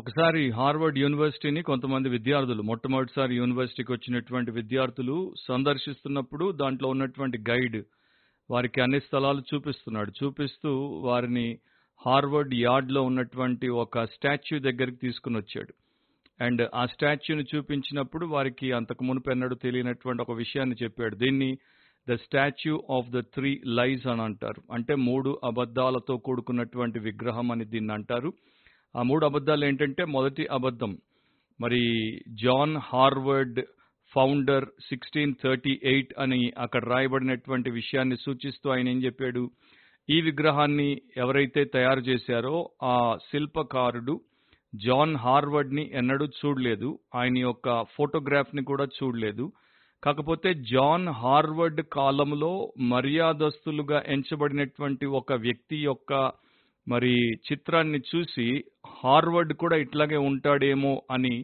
ఒకసారి హార్వర్డ్ యూనివర్సిటీని కొంతమంది విద్యార్థులు, మొట్టమొదటిసారి యూనివర్సిటీకి వచ్చినటువంటి విద్యార్థులు సందర్శిస్తున్నప్పుడు దాంట్లో ఉన్నటువంటి గైడ్ వారికి అన్ని స్థలాలు చూపిస్తూ వారిని హార్వర్డ్ యార్డ్లో ఉన్నటువంటి ఒక స్టాచ్యూ దగ్గరికి తీసుకుని వచ్చాడు. అండ్ ఆ స్టాచ్యూని చూపించినప్పుడు వారికి అంతకు మునుపు ఎన్నడూ తెలియనటువంటి ఒక విషయాన్ని చెప్పాడు. దీన్ని the statue of the three lies అని అంటారు. అంటే 3 అబద్ధాలతో కూడుకున్నటువంటి విగ్రహం అని దీన్ని అంటారు. ఆ 3 అబద్ధాలు ఏంటంటే, మొదటి అబద్ధం, మరి జాన్ హార్వర్డ్ ఫౌండర్ 1638 అని అక్కడ రాయబడినటువంటి విషయాన్ని సూచిస్తూ ఆయన ఏం చెప్పాడు, ఈ విగ్రహాన్ని ఎవరైతే తయారు చేశారో ఆ శిల్పకారుడు జాన్ హార్వర్డ్ని ఎన్నడూ చూడలేదు, ఆయన యొక్క ఫోటోగ్రాఫ్ని కూడా చూడలేదు. కాకపోతే జాన్ హార్వర్డ్ కాలంలో మర్యాదస్తులుగా ఎంచబడినటువంటి ఒక వ్యక్తి యొక్క మరి చిత్రాన్ని చూసి హార్వర్డ్ కూడా ఇట్లాగే ఉంటాడేమో అని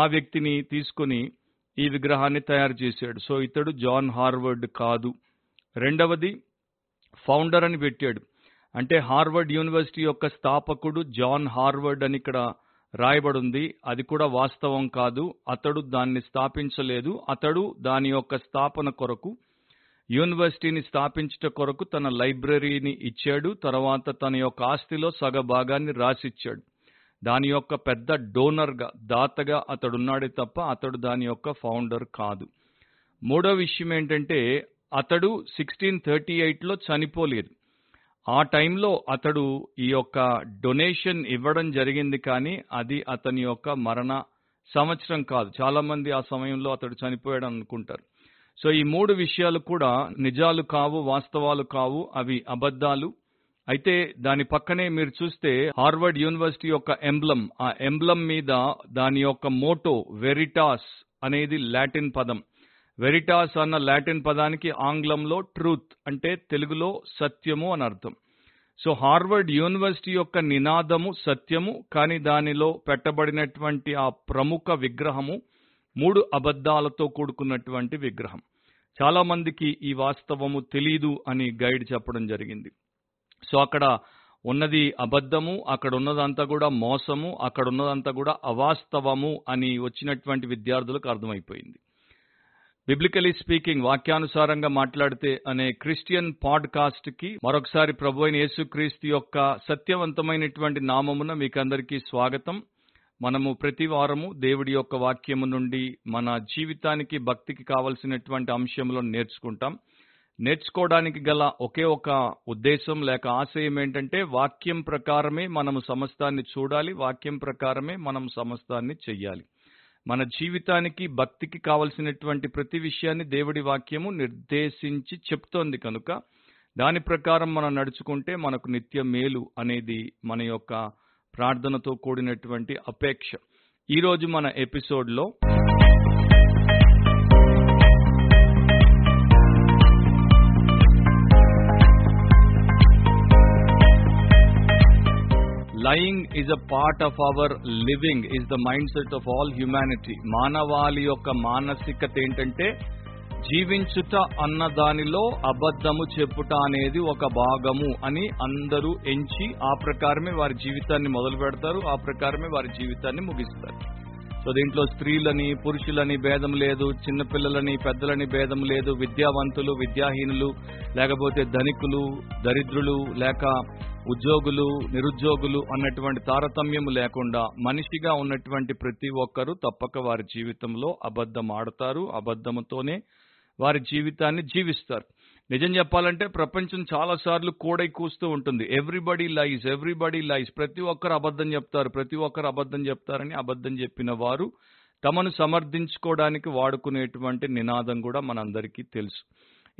ఆ వ్యక్తిని తీసుకుని ఈ విగ్రహాన్ని తయారు చేశాడు. సో ఇతడు జాన్ హార్వర్డ్ కాదు. రెండవది ఫౌండర్ అని పెట్టాడు. అంటే హార్వర్డ్ యూనివర్సిటీ యొక్క స్థాపకుడు జాన్ హార్వర్డ్ అని ఇక్కడ రాయబడింది. అది కూడా వాస్తవం కాదు. అతడు దాన్ని స్థాపించలేదు. అతడు దాని యొక్క స్థాపన కొరకు, యూనివర్సిటీని స్థాపించట కొరకు తన లైబ్రరీని ఇచ్చాడు. తర్వాత తన యొక్క ఆస్తిలో సగభాగాన్ని రాసిచ్చాడు. దాని యొక్క పెద్ద డోనర్గా, దాతగా అతడున్నాడే తప్ప అతడు దాని యొక్క ఫౌండర్ కాదు. మూడో విషయం ఏంటంటే, అతడు 1638లో చనిపోలేదు. ఆ టైంలో అతడు ఈ యొక్క డొనేషన్ ఇవ్వడం జరిగింది, కానీ అది అతని యొక్క మరణ సంవత్సరం కాదు. చాలామంది ఆ సమయంలో అతడు చనిపోయాడు అనుకుంటారు. సో ఈ 3 విషయాలు కూడా నిజాలు కావు, వాస్తవాలు కావు, అవి అబద్ధాలు. అయితే దాని పక్కనే మీరు చూస్తే హార్వర్డ్ యూనివర్సిటీ యొక్క ఎంబ్లం, ఆ ఎంబ్లం మీద దాని యొక్క మోటో వెరిటాస్ అనేది లాటిన్ పదం. వెరిటాస్ అన్న లాటిన్ పదానికి ఆంగ్లంలో ట్రూత్ అంటే తెలుగులో సత్యము అని అర్థం. సో హార్వర్డ్ యూనివర్సిటీ యొక్క నినాదము సత్యము, కానీ దానిలో పెట్టబడినటువంటి ఆ ప్రముఖ విగ్రహము 3 అబద్ధాలతో కూడుకున్నటువంటి విగ్రహం. చాలా మందికి ఈ వాస్తవము తెలీదు అని గైడ్ చెప్పడం జరిగింది. సో అక్కడ ఉన్నది అబద్ధము, అక్కడ ఉన్నదంతా కూడా మోసము, అక్కడ ఉన్నదంతా కూడా అవాస్తవము అని వచ్చినటువంటి విద్యార్థులకు అర్థమైపోయింది. బిబ్లికలీ స్పీకింగ్, వాక్యానుసారంగా మాట్లాడితే అనే క్రిస్టియన్ పాడ్కాస్ట్కి మరొకసారి ప్రభు అయిన యేసుక్రీస్తు యొక్క సత్యవంతమైనటువంటి నామమున మీకందరికీ స్వాగతం. మనము ప్రతి వారము దేవుడి యొక్క వాక్యము నుండి మన జీవితానికి, భక్తికి కావలసినటువంటి అంశములను నేర్చుకుంటాం. నేర్చుకోవడానికి గల ఒకే ఒక ఉద్దేశం లేక ఆశయం ఏంటంటే, వాక్యం ప్రకారమే మనము సమస్తాన్ని చూడాలి, వాక్యం ప్రకారమే మనం సమస్తాన్ని చెయ్యాలి. మన జీవితానికి, భక్తికి కావలసినటువంటి ప్రతి విషయాన్ని దేవుడి వాక్యము నిర్దేశించి చెప్తోంది కనుక దాని ప్రకారం మనం నడుచుకుంటే మనకు నిత్య మేలు అనేది మన యొక్క ప్రార్థనతో కూడినటువంటి అపేక్ష. ఈరోజు మన ఎపిసోడ్లో lying is a part of our living is the mind set of all humanity. మానవాళి యొక్క మానసికత ఏంటంటే జీవించుట అన్న దానిలో అబద్ధము చెప్పుట అనేది ఒక భాగము అని అందరూ ఎంచి ఆ ప్రకారమే వారి జీవితాన్ని మొదలు పెడతారు, ఆ ప్రకారమే వారి జీవితాన్ని ముగిస్తారు. సో దీంట్లో స్త్రీలని పురుషులని భేదం లేదు, చిన్నపిల్లలని పెద్దలని భేదం లేదు, విద్యావంతులు విద్యాహీనులు, లేకపోతే ధనికులు దరిద్రులు, లేక ఉద్యోగులు నిరుద్యోగులు అన్నటువంటి తారతమ్యం లేకుండా మనిషిగా ఉన్నటువంటి ప్రతి ఒక్కరూ తప్పక వారి జీవితంలో అబద్ధం ఆడతారు, అబద్ధంతోనే వారి జీవితాన్ని జీవిస్తారు. నిజం చెప్పాలంటే ప్రపంచం చాలాసార్లు కోడై కూస్తూ ఉంటుంది. ఎవ్రీబడీ లైస్, ప్రతి ఒక్కరు అబద్ధం చెప్తారు, ప్రతి ఒక్కరు అబద్ధం చెప్తారని అబద్ధం చెప్పిన వారు తమను సమర్థించుకోవడానికి వాడుకునేటువంటి నినాదం కూడా మనందరికీ తెలుసు.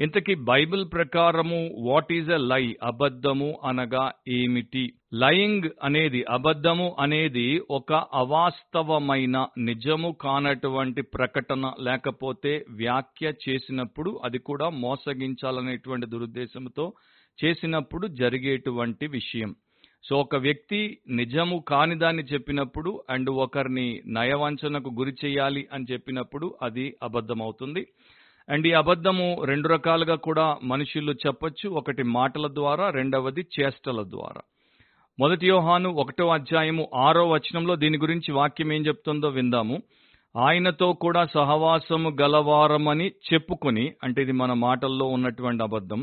ఇంతకీ బైబిల్ ప్రకారము వాట్ ఈజ్ ఎ లై, అబద్ధము అనగా ఏమిటి? లయింగ్ అనేది, అబద్ధము అనేది ఒక అవాస్తవమైన, నిజము కానటువంటి ప్రకటన లేకపోతే వ్యాఖ్య చేసినప్పుడు, అది కూడా మోసగించాలనేటువంటి దురుద్దేశంతో చేసినప్పుడు జరిగేటువంటి విషయం. సో ఒక వ్యక్తి నిజము కాని దాన్ని చెప్పినప్పుడు అండ్ ఒకరిని నయవంచనకు గురి చేయాలి అని చెప్పినప్పుడు అది అబద్ధమవుతుంది. అండ్ ఈ అబద్ధము 2 రకాలుగా కూడా మనుషులు చెప్పొచ్చు. ఒకటి మాటల ద్వారా, రెండవది చేష్టల ద్వారా. మొదటి యోహాను 1వ అధ్యాయము 6వ వచనంలో దీని గురించి వాక్యం ఏం చెప్తుందో విందాము. ఆయనతో కూడా సహవాసము గలవారమని చెప్పుకొని, అంటే ఇది మన మాటల్లో ఉన్నటువంటి అబద్ధం,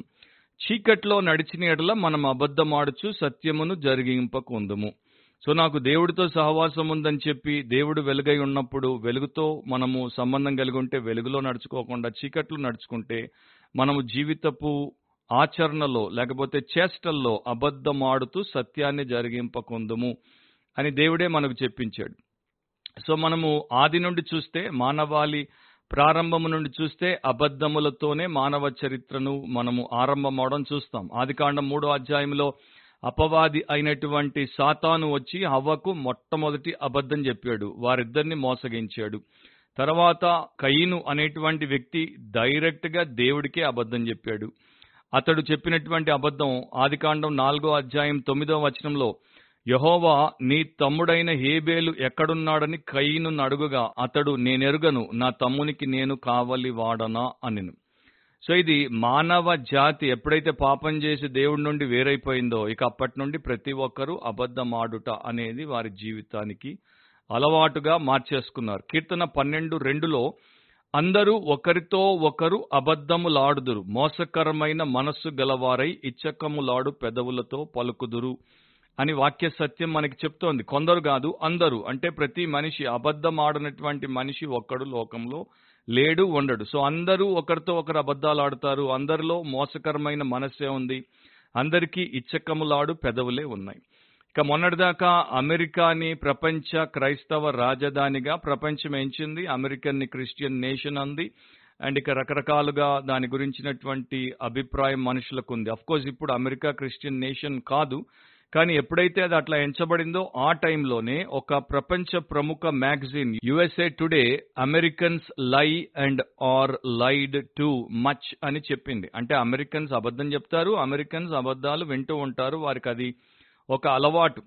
చీకట్లో నడిచిన ఎడల మనం అబద్ధమాడుచు సత్యమును జరిగింపకుందుము. సో నాకు దేవుడితో సహవాసం ఉందని చెప్పి దేవుడు వెలుగై ఉన్నప్పుడు వెలుగుతో మనము సంబంధం కలిగి ఉంటే, వెలుగులో నడుచుకోకుండా చీకట్లో నడుచుకుంటే మనము జీవితపు ఆచరణలో లేకపోతే చేష్టల్లో అబద్ధమాడుతూ సత్యాన్ని జరిగింపకుందుము అని దేవుడే మనకు చెప్పించాడు. సో మనము ఆది నుండి చూస్తే, మానవాళి ప్రారంభము నుండి చూస్తే అబద్ధములతోనే మానవ చరిత్రను మనము ఆరంభమవడం చూస్తాం. ఆదికాండం 3వ అధ్యాయంలో అపవాది అయినటువంటి సాతాను వచ్చి హవ్వకు మొట్టమొదటి అబద్ధం చెప్పాడు, వారిద్దరిని మోసగించాడు. తర్వాత కయీను అనేటువంటి వ్యక్తి డైరెక్ట్గా దేవుడికే అబద్ధం చెప్పాడు. అతడు చెప్పినటువంటి అబద్ధం ఆదికాండం 4వ అధ్యాయం 9వ వచనంలో యెహోవా నీ తమ్ముడైన హేబేలు ఎక్కడున్నాడని కయీనును అడుగుగా అతడు నేనెరుగను, నా తమ్మునికి నేను కావలి వాడనా అనెను. సో ఇది మానవ జాతి ఎప్పుడైతే పాపం చేసి దేవుడి నుండి వేరైపోయిందో ఇక అప్పటి నుండి ప్రతి ఒక్కరూ అబద్ధమాడుట అనేది వారి జీవితానికి అలవాటుగా మార్చేసుకున్నారు. కీర్తన 12:2లో అందరూ ఒకరితో ఒకరు అబద్ధములాడుదురు, మోసకరమైన మనస్సు గలవారై ఇచ్చకములాడు పెదవులతో పలుకుదురు అని వాక్య సత్యం మనకి చెప్తోంది. కొందరు కాదు, అందరూ, అంటే ప్రతి మనిషి, అబద్ధమాడినటువంటి మనిషి ఒక్కడు లోకంలో లేడు, ఉండడు. సో అందరూ ఒకరితో ఒకరు అబద్ధాలు ఆడతారు, అందరిలో మోసకరమైన మనస్సే ఉంది, అందరికీ ఇచ్చకములాడు పెదవులే ఉన్నాయి. ఇక మొన్నటిదాకా అమెరికాని ప్రపంచ క్రైస్తవ రాజధానిగా ప్రపంచం ఎంచింది, అమెరికన్ క్రిస్టియన్ నేషన్ అంది, అండ్ ఇక రకరకాలుగా దాని గురించినటువంటి అభిప్రాయం మనుషులకు ఉంది. అఫ్కోర్స్ ఇప్పుడు అమెరికా క్రిస్టియన్ నేషన్ కాదు, కానీ ఎప్పుడైతే అది అట్లా ఎంచబడిందో ఆ టైంలోనే ఒక ప్రపంచ ప్రముఖ magazine USA today Americans lie and are lied to much అని చెప్పింది. అంటే అమెరికన్స్ అబద్ధం చెప్తారు, అమెరికన్స్ అబద్ధాలు వింటూ ఉంటారు, వారికి అది ఒక అలవాటు.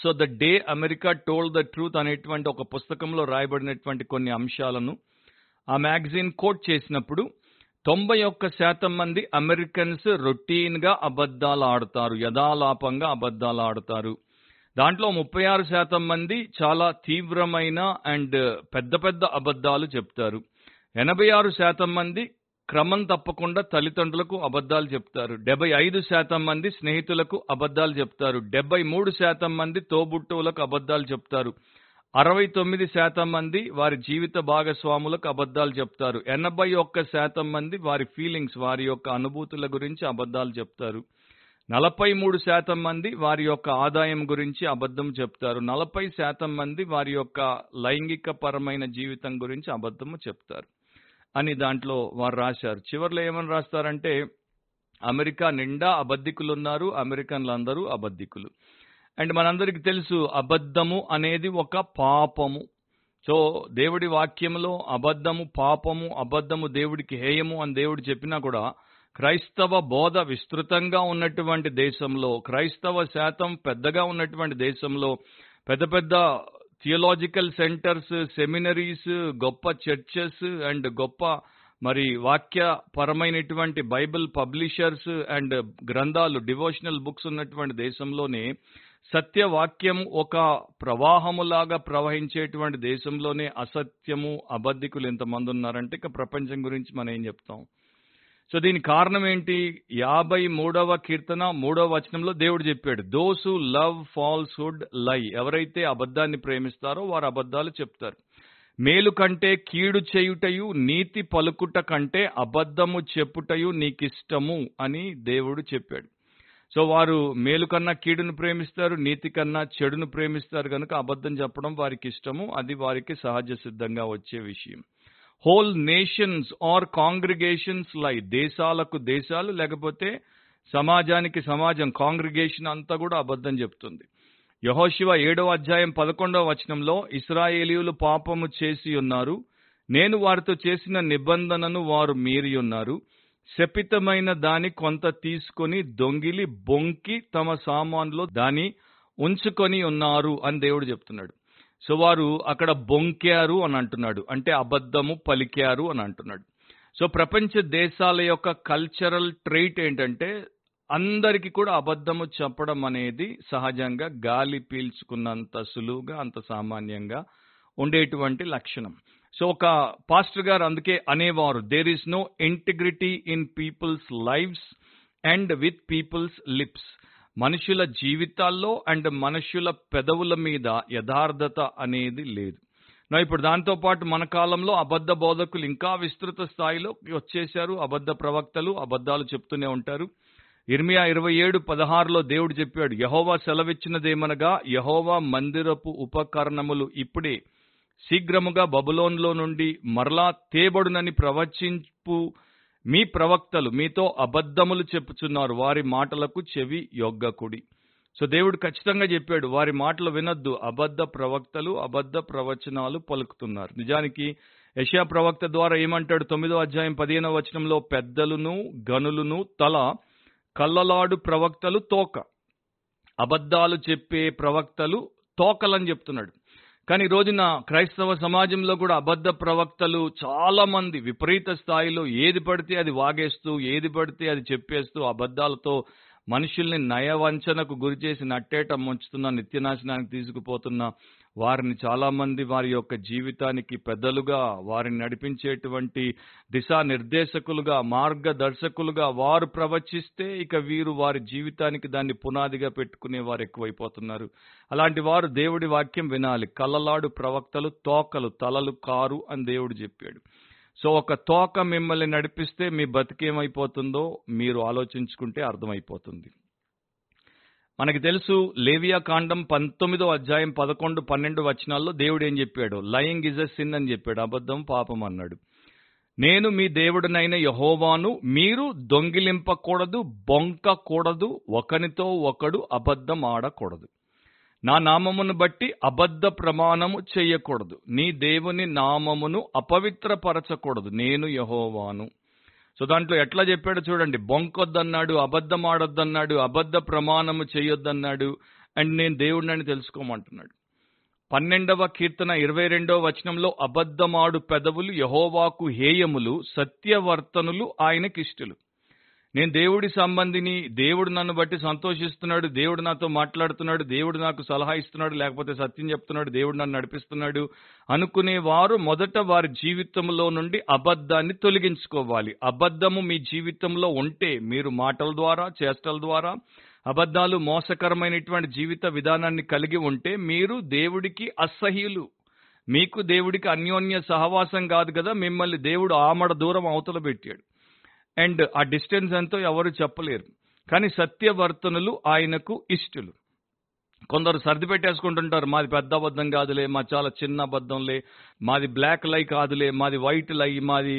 So the day America told the truth అనేటువంటి ఒక పుస్తకంలో రాయబడినటువంటి కొన్ని అంశాలను ఆ మ్యాగజైన్ కోట్ చేసినప్పుడు 91% మంది అమెరికన్స్ రొటీన్గా అబద్ధాలు ఆడతారు, యథాలాపంగా అబద్ధాలు ఆడతారు. దాంట్లో 36% మంది చాలా తీవ్రమైన అండ్ పెద్ద పెద్ద అబద్ధాలు చెప్తారు. 86% మంది క్రమం తప్పకుండా తల్లిదండ్రులకు అబద్ధాలు చెప్తారు. 75% మంది స్నేహితులకు అబద్ధాలు చెప్తారు. 73% మంది తోబుట్టువులకు అబద్ధాలు చెప్తారు. 69% మంది వారి జీవిత భాగస్వాములకు అబద్ధాలు చెప్తారు. 81% మంది వారి ఫీలింగ్స్, వారి యొక్క అనుభూతుల గురించి అబద్ధాలు చెప్తారు. 43% మంది వారి యొక్క ఆదాయం గురించి అబద్ధం చెప్తారు. 40% మంది వారి యొక్క లైంగిక పరమైన జీవితం గురించి అబద్ధము చెప్తారు అని దాంట్లో వారు రాశారు. చివరిలో ఏమని రాస్తారంటే అమెరికా నిండా అబద్ధికులున్నారు, అమెరికన్లందరూ అబద్ధికులు. అండ్ మనందరికీ తెలుసు అబద్ధము అనేది ఒక పాపము. సో దేవుడి వాక్యంలో అబద్ధము పాపము, అబద్ధము దేవుడికి హేయము అని దేవుడు చెప్పినా కూడా క్రైస్తవ బోధ విస్తృతంగా ఉన్నటువంటి దేశంలో, క్రైస్తవ శాతం పెద్దగా ఉన్నటువంటి దేశంలో, పెద్ద పెద్ద థియోలాజికల్ సెంటర్స్, సెమినరీస్, గొప్ప చర్చెస్ అండ్ గొప్ప మరి వాక్యపరమైనటువంటి బైబిల్ పబ్లిషర్స్ అండ్ గ్రంథాలు, డివోషనల్ బుక్స్ ఉన్నటువంటి దేశంలోనే, సత్యవాక్యం ఒక ప్రవాహములాగా ప్రవహించేటువంటి దేశంలోనే అసత్యము, అబద్ధికులు ఎంతమంది ఉన్నారంటే ఇక ప్రపంచం గురించి మనం ఏం చెప్తాం. సో దీని కారణం ఏంటి? 53వ కీర్తన 3వ వచనంలో దేవుడు చెప్పాడు, దోస్ హూ లవ్ ఫాల్స్హుడ్ లై, ఎవరైతే అబద్ధాన్ని ప్రేమిస్తారో వారు అబద్ధాలు చెప్తారు. మేలు కంటే కీడు చేయుటయు నీతి పలుకుట కంటే అబద్ధము చెప్పుటయు నీకిష్టము అని దేవుడు చెప్పాడు. సో వారు మేలు కన్నా కీడును ప్రేమిస్తారు, నీతి కన్నా చెడును ప్రేమిస్తారు, కనుక అబద్ధం చెప్పడం వారికి ఇష్టము, అది వారికి సహజ సిద్ధంగా వచ్చే విషయం. హోల్ నేషన్స్ ఆర్ కాంగ్రిగేషన్స్ లై, దేశాలకు దేశాలు లేకపోతే సమాజానికి సమాజం, కాంగ్రిగేషన్ అంతా కూడా అబద్ధం చెప్తుంది. యెహోషువ 7వ అధ్యాయం 11వ వచనంలో ఇశ్రాయేలీయులు పాపము చేసి ఉన్నారు, నేను వారితో చేసిన నిబంధనను వారు మీరి ఉన్నారు, శపితమైన దాని కొంత తీసుకొని దొంగిలి బొంకి తమ సామాన్లో దాని ఉంచుకొని ఉన్నారు అని దేవుడు చెప్తున్నాడు. సో వారు అక్కడ బొంకారు అని అంటున్నాడు, అంటే అబద్ధము పలికారు అని అంటున్నాడు. సో ప్రపంచ దేశాల యొక్క కల్చరల్ ట్రైట్ ఏంటంటే అందరికీ కూడా అబద్ధము చెప్పడం అనేది సహజంగా గాలి పీల్చుకున్నంత సులువుగా, అంత సామాన్యంగా ఉండేటువంటి లక్షణం. సో ఒక పాస్టర్ గారు అందుకే అనేవారు, there is no integrity in people's lives and with people's lips. మనుషుల జీవితాల్లో అండ్ మనుషుల పెదవుల మీద యథార్థత అనేది లేదు. ఇప్పుడు దాంతోపాటు మన కాలంలో అబద్ధ బోధకులు ఇంకా విస్తృత స్థాయిలో వచ్చేశారు. అబద్ధ ప్రవక్తలు అబద్ధాలు చెప్తూనే ఉంటారు. ఇర్మియా 27:16 దేవుడు చెప్పాడు, యెహోవా సెలవిచ్చినదేమనగా, యెహోవా మందిరపు ఉపకరణములు ఇప్పుడే శీఘ్రముగా బబులోన్లో నుండి మరలా తేబడునని ప్రవచింపు మీ ప్రవక్తలు మీతో అబద్ధములు చెప్పుచున్నారు, వారి మాటలకు చెవి యొగ్గకుడి. సో దేవుడు ఖచ్చితంగా చెప్పాడు, వారి మాటలు వినొద్దు, అబద్ధ ప్రవక్తలు అబద్ధ ప్రవచనాలు పలుకుతున్నారు. నిజానికి యెషయా ప్రవక్త ద్వారా ఏమంటాడు, 9:15 పెద్దలను గనులను తల, కళ్ళలాడు ప్రవక్తలు తోక, అబద్ధాలు చెప్పే ప్రవక్తలు తోకలని చెప్తున్నాడు. కానీ ఈ రోజున క్రైస్తవ సమాజంలో కూడా అబద్ధ ప్రవక్తలు చాలా మంది విపరీత స్థాయిలో ఏది పడితే అది వాగేస్తూ, ఏది పడితే అది చెప్పేస్తూ, అబద్ధాలతో మనుషుల్ని నయవంచనకు గురి చేసి నట్టేట ముంచుతున్న, నిత్యనాశనానికి తీసుకుపోతున్న వారిని చాలామంది వారి యొక్క జీవితానికి పెద్దలుగా, వారిని నడిపించేటువంటి దిశానిర్దేశకులుగా, మార్గదర్శకులుగా వారు ప్రవచిస్తే ఇక వీరు వారి జీవితానికి దాన్ని పునాదిగా పెట్టుకునే వారు ఎక్కువైపోతున్నారు. అలాంటి వారు దేవుడి వాక్యం వినాలి. కళ్ళలాడు ప్రవక్తలు తోకలు, తలలు కారు అని దేవుడు చెప్పాడు. సో ఒక తోక మిమ్మల్ని నడిపిస్తే మీ బతికేమైపోతుందో మీరు ఆలోచించుకుంటే అర్థమైపోతుంది. మనకి తెలుసు, లేవియా కాండం 19:11-12 దేవుడు ఏం చెప్పాడు, లయింగ్ ఇజ్ ఎ సిన్ అని చెప్పాడు, అబద్ధం పాపం అన్నాడు. నేను మీ దేవుడినైన యెహోవాను, మీరు దొంగిలింపకూడదు, బొంకకూడదు, ఒకనితో ఒకడు అబద్ధం ఆడకూడదు, నా నామమును బట్టి అబద్ధ ప్రమాణము చేయకూడదు, నీ దేవుని నామమును అపవిత్రపరచకూడదు, నేను యెహోవాను. సో దాంట్లో ఎట్లా చెప్పాడు చూడండి, బొంకొద్దన్నాడు, అబద్ధం ఆడొద్దన్నాడు, అబద్ధ ప్రమాణము చేయొద్దన్నాడు, అండ్ నేను దేవుడిని అని తెలుసుకోమంటున్నాడు. 12:22 అబద్ధమాడు పెదవులు యెహోవాకు హేయములు, సత్యవర్తనులు ఆయనకిష్టలు. నేను దేవుడి సంబంధిని, దేవుడు నన్ను బట్టి సంతోషిస్తున్నాడు, దేవుడు నాతో మాట్లాడుతున్నాడు, దేవుడు నాకు సలహా ఇస్తున్నాడు, లేకపోతే సత్యం చెప్తున్నాడు, దేవుడు నన్ను నడిపిస్తున్నాడు అనుకునేవారు మొదట వారి జీవితంలో నుండి అబద్ధాన్ని తొలగించుకోవాలి. అబద్ధము మీ జీవితంలో ఉంటే మీరు మాటల ద్వారా, చేష్టల ద్వారా అబద్ధాలు, మోసకరమైనటువంటి జీవిత విధానాన్ని కలిగి ఉంటే మీరు దేవుడికి అసహ్యులు. మీకు దేవుడికి అన్యోన్య సహవాసం కాదు కదా, మిమ్మల్ని దేవుడు ఆమడ దూరం అవతల పెట్టాడు. అండ్ ఆ డిస్టెన్స్ ఎంతో ఎవరు చెప్పలేరు. కానీ సత్యవర్తనులు ఆయనకు ఇష్టలు. కొందరు సర్ది పెట్టేసుకుంటుంటారు, మాది పెద్ద అబద్ధం కాదులే, మాది చాలా చిన్న అబద్ధంలే, మాది బ్లాక్ లై కాదులే, మాది వైట్ లై, మాది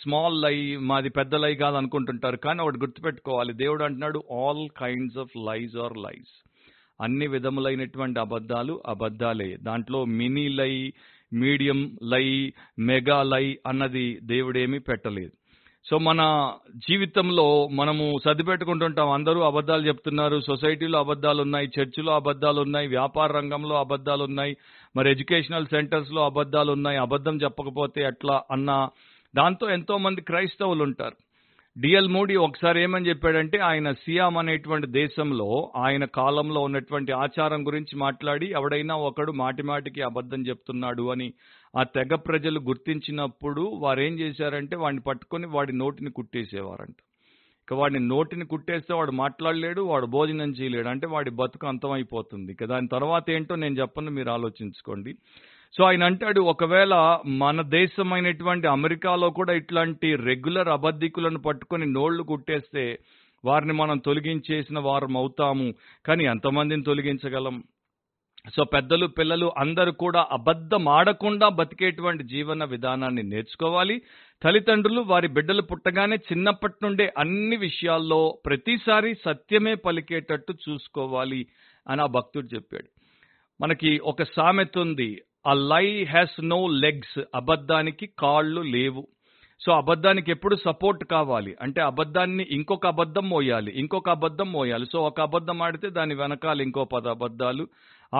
స్మాల్ లై, మాది పెద్ద లై కాదు అనుకుంటుంటారు. కానీ ఒకటి గుర్తుపెట్టుకోవాలి, దేవుడు అంటున్నాడు all kinds of lies are lies, అన్ని విధములైనటువంటి అబద్ధాలు అబద్ధాలే. దాంట్లో మినీ లై, మీడియం లై, మెగా లై అన్నది దేవుడేమీ పెట్టలేదు. సో మన జీవితంలో మనము సర్దిపెట్టుకుంటుంటాం, అందరూ అబద్ధాలు చెప్తున్నారు, సొసైటీలో అబద్ధాలు ఉన్నాయి, చర్చిలో అబద్ధాలు ఉన్నాయి, వ్యాపార రంగంలో అబద్ధాలు ఉన్నాయి, మరి ఎడ్యుకేషనల్ సెంటర్స్లో అబద్ధాలు ఉన్నాయి, అబద్ధం చెప్పకపోతే ఎట్లా అన్న దాంతో ఎంతో మంది క్రైస్తవులు ఉంటారు. డిఎల్ మోడీ ఒకసారి ఏమని చెప్పాడంటే, ఆయన సియామ్ అనేటువంటి దేశంలో ఆయన కాలంలో ఉన్నటువంటి ఆచారం గురించి మాట్లాడి, ఎవడైనా ఒకడు మాటిమాటికి అబద్ధం చెప్తున్నాడు అని ఆ తెగ ప్రజలు గుర్తించినప్పుడు వారేం చేశారంటే, వాడిని పట్టుకొని వాడి నోటిని కుట్టేసేవారంట. ఇక వాడిని నోటిని కుట్టేస్తే వాడు మాట్లాడలేడు, వాడు భోజనం చేయలేడు, అంటే వాడి బతుకు అంతమైపోతుంది. ఇక దాని తర్వాత ఏంటో నేను చెప్పను, మీరు ఆలోచించుకోండి. సో ఆయన అంటాడు, ఒకవేళ మన దేశమైనటువంటి అమెరికాలో కూడా ఇట్లాంటి రెగ్యులర్ అబద్ధికులను పట్టుకొని నోళ్లు కుట్టేస్తే వారిని మనం తొలగించేసిన వారం అవుతాము. కానీ ఎంతమందిని తొలగించగలం? సో పెద్దలు, పిల్లలు అందరూ కూడా అబద్ధం ఆడకుండా బతికేటువంటి జీవన విధానాన్ని నేర్చుకోవాలి. తల్లిదండ్రులు వారి బిడ్డలు పుట్టగానే చిన్నప్పటి నుండే అన్ని విషయాల్లో ప్రతిసారి సత్యమే పలికేటట్టు చూసుకోవాలి అని ఆ భక్తుడు చెప్పాడు. మనకి ఒక సామెత ఉంది, అ లై హ్యాస్ నో లెగ్స్, అబద్ధానికి కాళ్ళు లేవు. సో అబద్ధానికి ఎప్పుడు సపోర్ట్ కావాలి అంటే అబద్ధాన్ని ఇంకొక అబద్ధం మోయాలి, ఇంకొక అబద్ధం మోయాలి. సో ఒక అబద్ధం ఆడితే దాని వెనకాల ఇంకో 10 అబద్ధాలు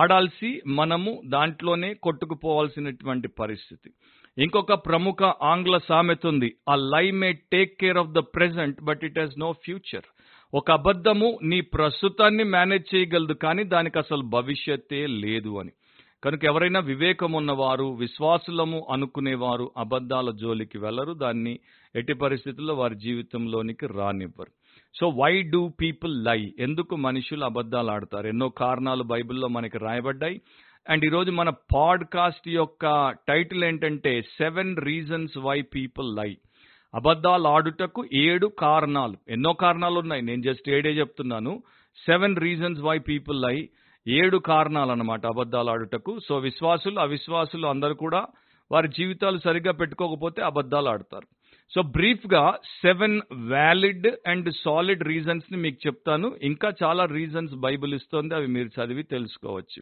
ఆడాల్సి, మనము దాంట్లోనే కొట్టుకుపోవాల్సినటువంటి పరిస్థితి. ఇంకొక ప్రముఖ ఆంగ్ల సామెత ఉంది, a lie may take care of the present but it has no future. ఒక అబద్ధము నీ ప్రస్తుతాన్ని మేనేజ్ చేయగలదు, కానీ దానికి అసలు భవిష్యత్తే లేదు అని. కనుక ఎవరైనా వివేకం ఉన్నవారు, విశ్వాసులము అనుకునేవారు అబద్ధాల జోలికి వెళ్ళరు, దాన్ని ఎట్టి పరిస్థితుల్లో వారి జీవితంలోనికి రానివ్వరు. సో వై డూ పీపుల్ లై? ఎందుకు మనుషులు అబద్ధాలు ఆడతారు? ఎన్నో కారణాలు బైబిల్లో మనకి రాయబడ్డాయి. అండ్ ఈరోజు మన పాడ్కాస్ట్ యొక్క టైటిల్ ఏంటంటే 7 Reasons వై పీపుల్ లై. అబద్ధాలు ఆడుటకు 7 కారణాలు. ఎన్నో కారణాలు ఉన్నాయి, నేను జస్ట్ 7 చెప్తున్నాను. 7 Reasons వై పీపుల్ లై, 7 కారణాలు అన్నమాట అబద్ధాలు ఆడుటకు. సో విశ్వాసులు, అవిశ్వాసులు అందరూ కూడా వారి జీవితాలు సరిగ్గా పెట్టుకోకపోతే అబద్ధాలు ఆడతారు. సో బ్రీఫ్గా 7 valid and solid reasonsని మీకు చెప్తాను. ఇంకా చాలా రీజన్స్ బైబిల్ ఇస్తుంది, అవి మీరు చదివి తెలుసుకోవచ్చు.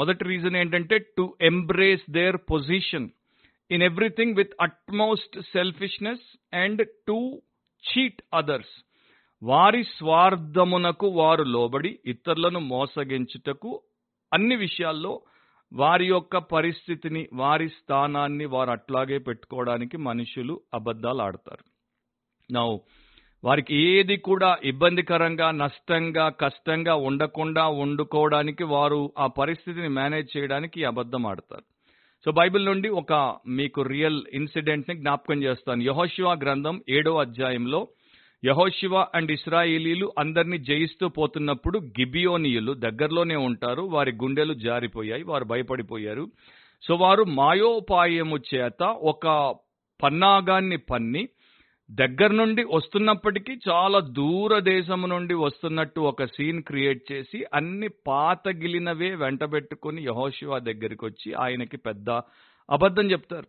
మొదటి రీజన్ ఏంటంటే to embrace their position in everything with utmost selfishness and to cheat others. వారి స్వార్థమునకు వారు లోబడి ఇతరులను మోసగించుటకు అన్ని విషయాల్లో వారి యొక్క పరిస్థితిని, వారి స్థానాన్ని వారు అట్లాగే పెట్టుకోవడానికి మనుషులు అబద్ధాలు ఆడతారు. నౌ వారికి ఏది కూడా ఇబ్బందికరంగా, నష్టంగా, కష్టంగా ఉండకుండా వండుకోవడానికి వారు ఆ పరిస్థితిని మేనేజ్ చేయడానికి అబద్ధం ఆడతారు. సో బైబిల్ నుండి ఒక మీకు రియల్ ఇన్సిడెంట్ని జ్ఞాపకం చేస్తాను. యెహోషువ గ్రంథం 7వ అధ్యాయంలో యెహోషువ అండ్ ఇశ్రాయేలీలు అందరినీ జయిస్తూ పోతున్నప్పుడు గిబియోనీయులు దగ్గరలోనే ఉంటారు, వారి గుండెలు జారిపోయాయి, వారు భయపడిపోయారు. సో వారు మాయోపాయము చేత ఒక పన్నాగాన్ని పన్ని దగ్గర నుండి వస్తున్నప్పటికీ చాలా దూర దేశము నుండి వస్తున్నట్టు ఒక సీన్ క్రియేట్ చేసి అన్ని పాతగిలినవే వెంటబెట్టుకుని యెహోషువ దగ్గరికి వచ్చి ఆయనకి పెద్ద అబద్ధం చెప్తారు.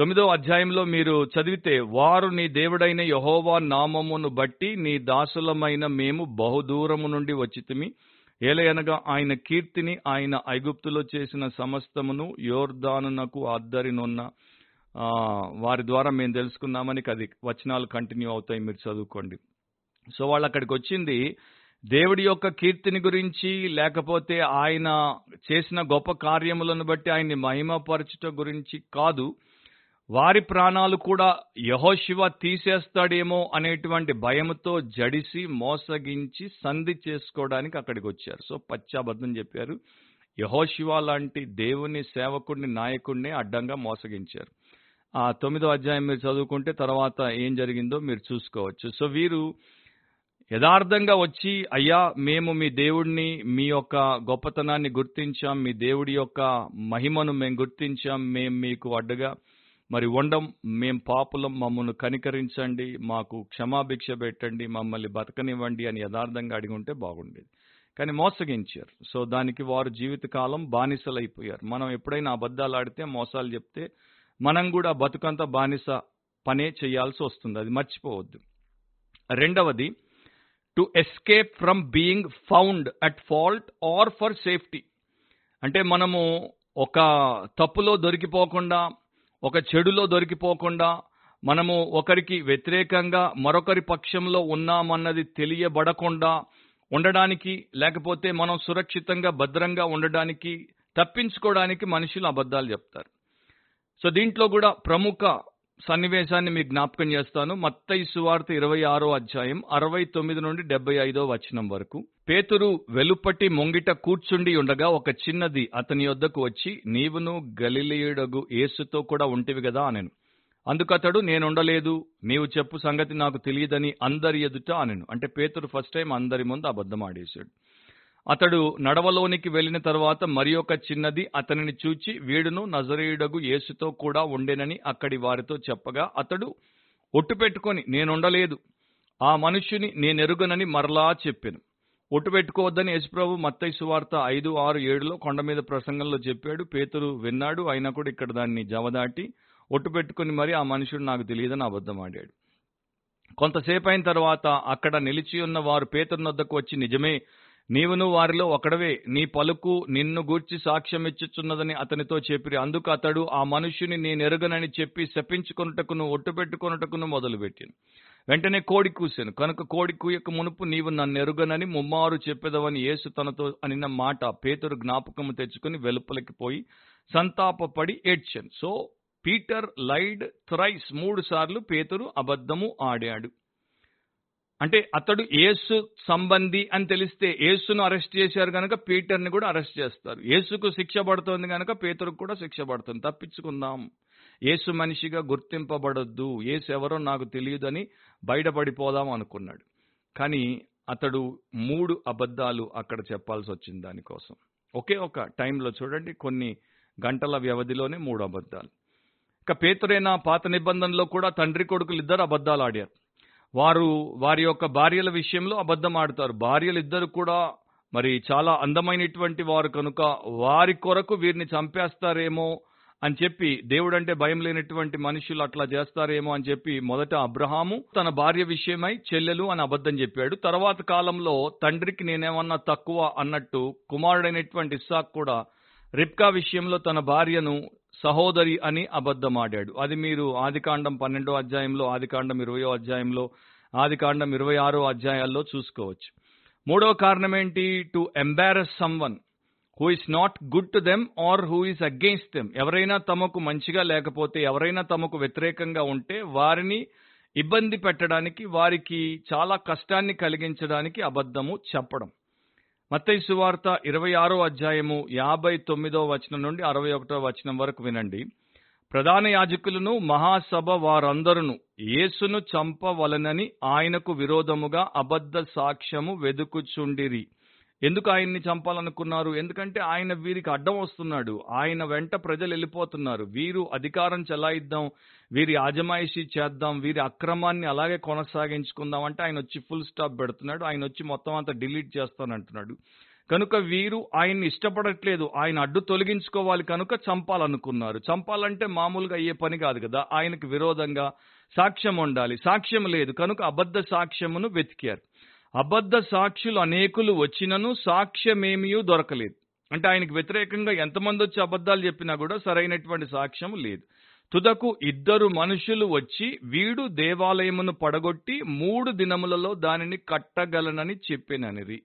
9వ అధ్యాయంలో మీరు చదివితే, వారు నీ దేవుడైన యెహోవా నామమును బట్టి నీ దాసులమైన మేము బహుదూరము నుండి వచ్చితిమి, ఏలయనగా ఆయన కీర్తిని, ఆయన ఐగుప్తులో చేసిన సమస్తమును యోర్దానునకు ఆద్దరినున్న వారి ద్వారా మేము తెలుసుకున్నామని అది వచనాలు కంటిన్యూ అవుతాయి, మీరు చదువుకోండి. సో వాళ్ళు అక్కడికి వచ్చింది దేవుడి యొక్క కీర్తిని గురించి, లేకపోతే ఆయన చేసిన గొప్ప కార్యములను బట్టి ఆయన్ని మహిమపరచుట గురించి కాదు. వారి ప్రాణాలు కూడా యెహోషువ తీసేస్తాడేమో అనేటువంటి భయంతో జడిసి మోసగించి సంధి చేసుకోవడానికి అక్కడికి వచ్చారు. సో పచ్చాబద్ధం చెప్పారు. యెహోషువ లాంటి దేవుని సేవకుడిని, నాయకుడిని అడ్డంగా మోసగించారు. ఆ 9వ అధ్యాయం మీరు చదువుకుంటే తర్వాత ఏం జరిగిందో మీరు చూసుకోవచ్చు. సో వీరు యథార్థంగా వచ్చి, అయ్యా మేము మీ దేవుడిని, మీ యొక్క గొప్పతనాన్ని గుర్తించాం, మీ దేవుడి యొక్క మహిమను మేము గుర్తించాం, మేము మీకు అడ్డగా మరి వండం, మేము పాపులం, మమ్మల్ని కనికరించండి, మాకు క్షమాభిక్ష పెట్టండి, మమ్మల్ని బతకనివ్వండి అని యథార్థంగా అడిగి ఉంటే బాగుండేది. కానీ మోసగించారు. సో దానికి వారు జీవితకాలం బానిసలైపోయారు. మనం ఎప్పుడైనా అబద్ధాలు ఆడితే, మోసాలు చెప్తే మనం కూడా బతుకంతా బానిస పనే చేయాల్సి వస్తుంది, అది మర్చిపోవద్దు. రెండవది to escape from being found at fault or for safety. అంటే మనము ఒక తప్పులో దొరికిపోకుండా, ఒక చెడులో దొరికిపోకుండా, మనము ఒకరికి వ్యతిరేకంగా మరొకరి పక్షంలో ఉన్నామన్నది తెలియబడకుండా ఉండడానికి, లేకపోతే మనం సురక్షితంగా, భద్రంగా ఉండడానికి, తప్పించుకోవడానికి మనుషులు అబద్ధాలు చెప్తారు. సో దీంట్లో కూడా ప్రముఖ సన్నివేశాన్ని మీకు జ్ఞాపకం చేస్తాను. మత్తయి సువార్త 26వ అధ్యాయం 69 నుండి 75వ వచనం వరకు. పేతురు వెలుపటి ముంగిట కూర్చుండి ఉండగా ఒక చిన్నది అతని యొద్దకు వచ్చి, నీవును గలిలయుడగు యేసుతో కూడా ఉంటివి కదా అనెను. అందుకతడు, నేనుండలేదు, నీవు చెప్పు సంగతి నాకు తెలియదని అందరి ఎదుట అనెను. అంటే పేతురు ఫస్ట్ టైం అందరి ముందు అబద్ధం ఆడేశాడు. అతడు నడవలోనికి వెళ్ళిన తర్వాత మరి ఒక చిన్నది అతనిని చూచి, వీడును నజరేయుడగు యేసుతో కూడా ఉండెనని అక్కడి వారితో చెప్పగా, అతడు ఒట్టు పెట్టుకొని, నేనుండలేదు, ఆ మనుష్యుని నేనెరుగనని మరలా చెప్పాను. ఒట్టు పెట్టుకోవద్దని యేసుప్రభు మత్తయి సువార్త 5, 6, 7లో కొండ మీద ప్రసంగంలో చెప్పాడు. పేతురు విన్నాడు, అయినా కూడా ఇక్కడ దాన్ని జవదాటి ఒట్టు పెట్టుకుని మరి ఆ మనుషుడు నాకు తెలియదని అబద్ధం ఆడాడు. కొంతసేపు అయిన తర్వాత అక్కడ నిలిచి ఉన్న వారు పేతురుని వద్దకు వచ్చి, నిజమే, నీవును వారిలో ఒకడవే, నీ పలుకు నిన్ను గూర్చి సాక్ష్యం ఇచ్చుచున్నదని అతనితో చెప్పిరి. అందుకు అతడు, ఆ మనుష్యుని నేనెరుగనని చెప్పి శపించుకొనుటకును ఒట్టు పెట్టుకొనుటకును మొదలుపెట్టిను. వెంటనే కోడి కూసాను, కనుక కోడి కూయక మునుపు నీవు నన్ను ఎరుగనని ముమ్మారు చెప్పేదవని యేసు తనతో అనిన మాట పేతురు జ్ఞాపకము తెచ్చుకుని వెలుపలికి పోయి సంతాపపడి ఏడ్చాను. సో పీటర్ లైడ్ థ్రైస్, 3 సార్లు పేతురు అబద్ధము ఆడాడు. అంటే అతడు యేసు సంబంధి అని తెలిస్తే యేసును అరెస్ట్ చేశారు కనుక పీటర్ని కూడా అరెస్ట్ చేస్తారు. యేసుకు శిక్ష పడుతుంది కనుక పేతురుకు కూడా శిక్ష పడుతుంది. తప్పించుకుందాం, యేసు మనిషిగా గుర్తింపబడొద్దు, యేసు ఎవరో నాకు తెలియదు అని బయటపడిపోదాం అనుకున్నాడు. కానీ అతడు 3 అబద్ధాలు అక్కడ చెప్పాల్సి వచ్చింది. దానికోసం ఒకే ఒక టైంలో చూడండి, కొన్ని గంటల వ్యవధిలోనే 3 అబద్ధాలు. ఇక పేతురైన పాత నిబంధనలో కూడా తండ్రి కొడుకులు 2 అబద్ధాలు ఆడారు. వారి యొక్క భార్యల విషయంలో అబద్ధం ఆడతారు. భార్యలు 2 కూడా మరి చాలా అందమైనటువంటి వారు కనుక వారి కొరకు వీరిని చంపేస్తారేమో అని చెప్పి, దేవుడు అంటే భయం లేనటువంటి మనుషులు అట్లా చేస్తారేమో అని చెప్పి మొదట అబ్రహాము తన భార్య విషయమై చెల్లెలు అని అబద్ధం చెప్పాడు. తర్వాత కాలంలో తండ్రికి నేనేమన్నా తక్కువ అన్నట్టు కుమారుడైనటువంటి ఇస్సాకు కూడా రిబ్కా విషయంలో తన భార్యను సహోదరి అని అబద్ధమాడాడు. అది మీరు ఆదికాండం 12వ అధ్యాయంలో, ఆదికాండం 20వ అధ్యాయంలో, ఆదికాండం 26వ అధ్యాయాల్లో చూసుకోవచ్చు. 3వ కారణం ఏంటి? To embarrass someone who is not good to them or who is against them. ఎవరైనా తమకు మంచిగా లేకపోతే, ఎవరైనా తమకు వ్యతిరేకంగా ఉంటే వారిని ఇబ్బంది పెట్టడానికి, వారికి చాలా కష్టాన్ని కలిగించడానికి అబద్ధము చెప్పడం. మత్తయి సువార్త 26వ అధ్యాయము 59వ వచనం నుండి 61వ వచనం వరకు వినండి. ప్రధాన యాజకులను మహాసభ వారందరూ యేసును చంపవలనని ఆయనకు విరోధముగా అబద్ధ సాక్ష్యము వెదుకుచుండిరి. ఎందుకు ఆయన్ని చంపాలనుకున్నారు? ఎందుకంటే ఆయన వీరికి అడ్డం వస్తున్నాడు, ఆయన వెంట ప్రజలు వెళ్ళిపోతున్నారు, వీరు అధికారం చెలాయిద్దాం, వీరి ఆజమాయిషీ చేద్దాం, వీరి అక్రమాన్ని అలాగే కొనసాగించుకుందాం అంటే ఆయన వచ్చి ఫుల్ స్టాప్ పెడుతున్నాడు, ఆయన వచ్చి మొత్తం అంతా డిలీట్ చేస్తానంటున్నాడు. కనుక వీరు ఆయన్ని ఇష్టపడట్లేదు, ఆయన అడ్డు తొలగించుకోవాలి కనుక చంపాలనుకున్నారు. చంపాలంటే మామూలుగా అయ్యే పని కాదు కదా, ఆయనకు విరోధంగా సాక్ష్యం ఉండాలి, సాక్ష్యం లేదు కనుక అబద్ధ సాక్ష్యమును వెతికారు. అబద్ధ సాక్షులు అనేకులు వచ్చినను సాక్ష్యమేమియూ దొరకలేదు. అంటే ఆయనకు వ్యతిరేకంగా ఎంతమంది వచ్చి అబద్ధాలు చెప్పినా కూడా సరైనటువంటి సాక్ష్యం లేదు. తుదకు 2 మనుషులు వచ్చి వీడు దేవాలయమును పడగొట్టి 3 దినములలో దానిని కట్టగలనని చెప్పిననిది.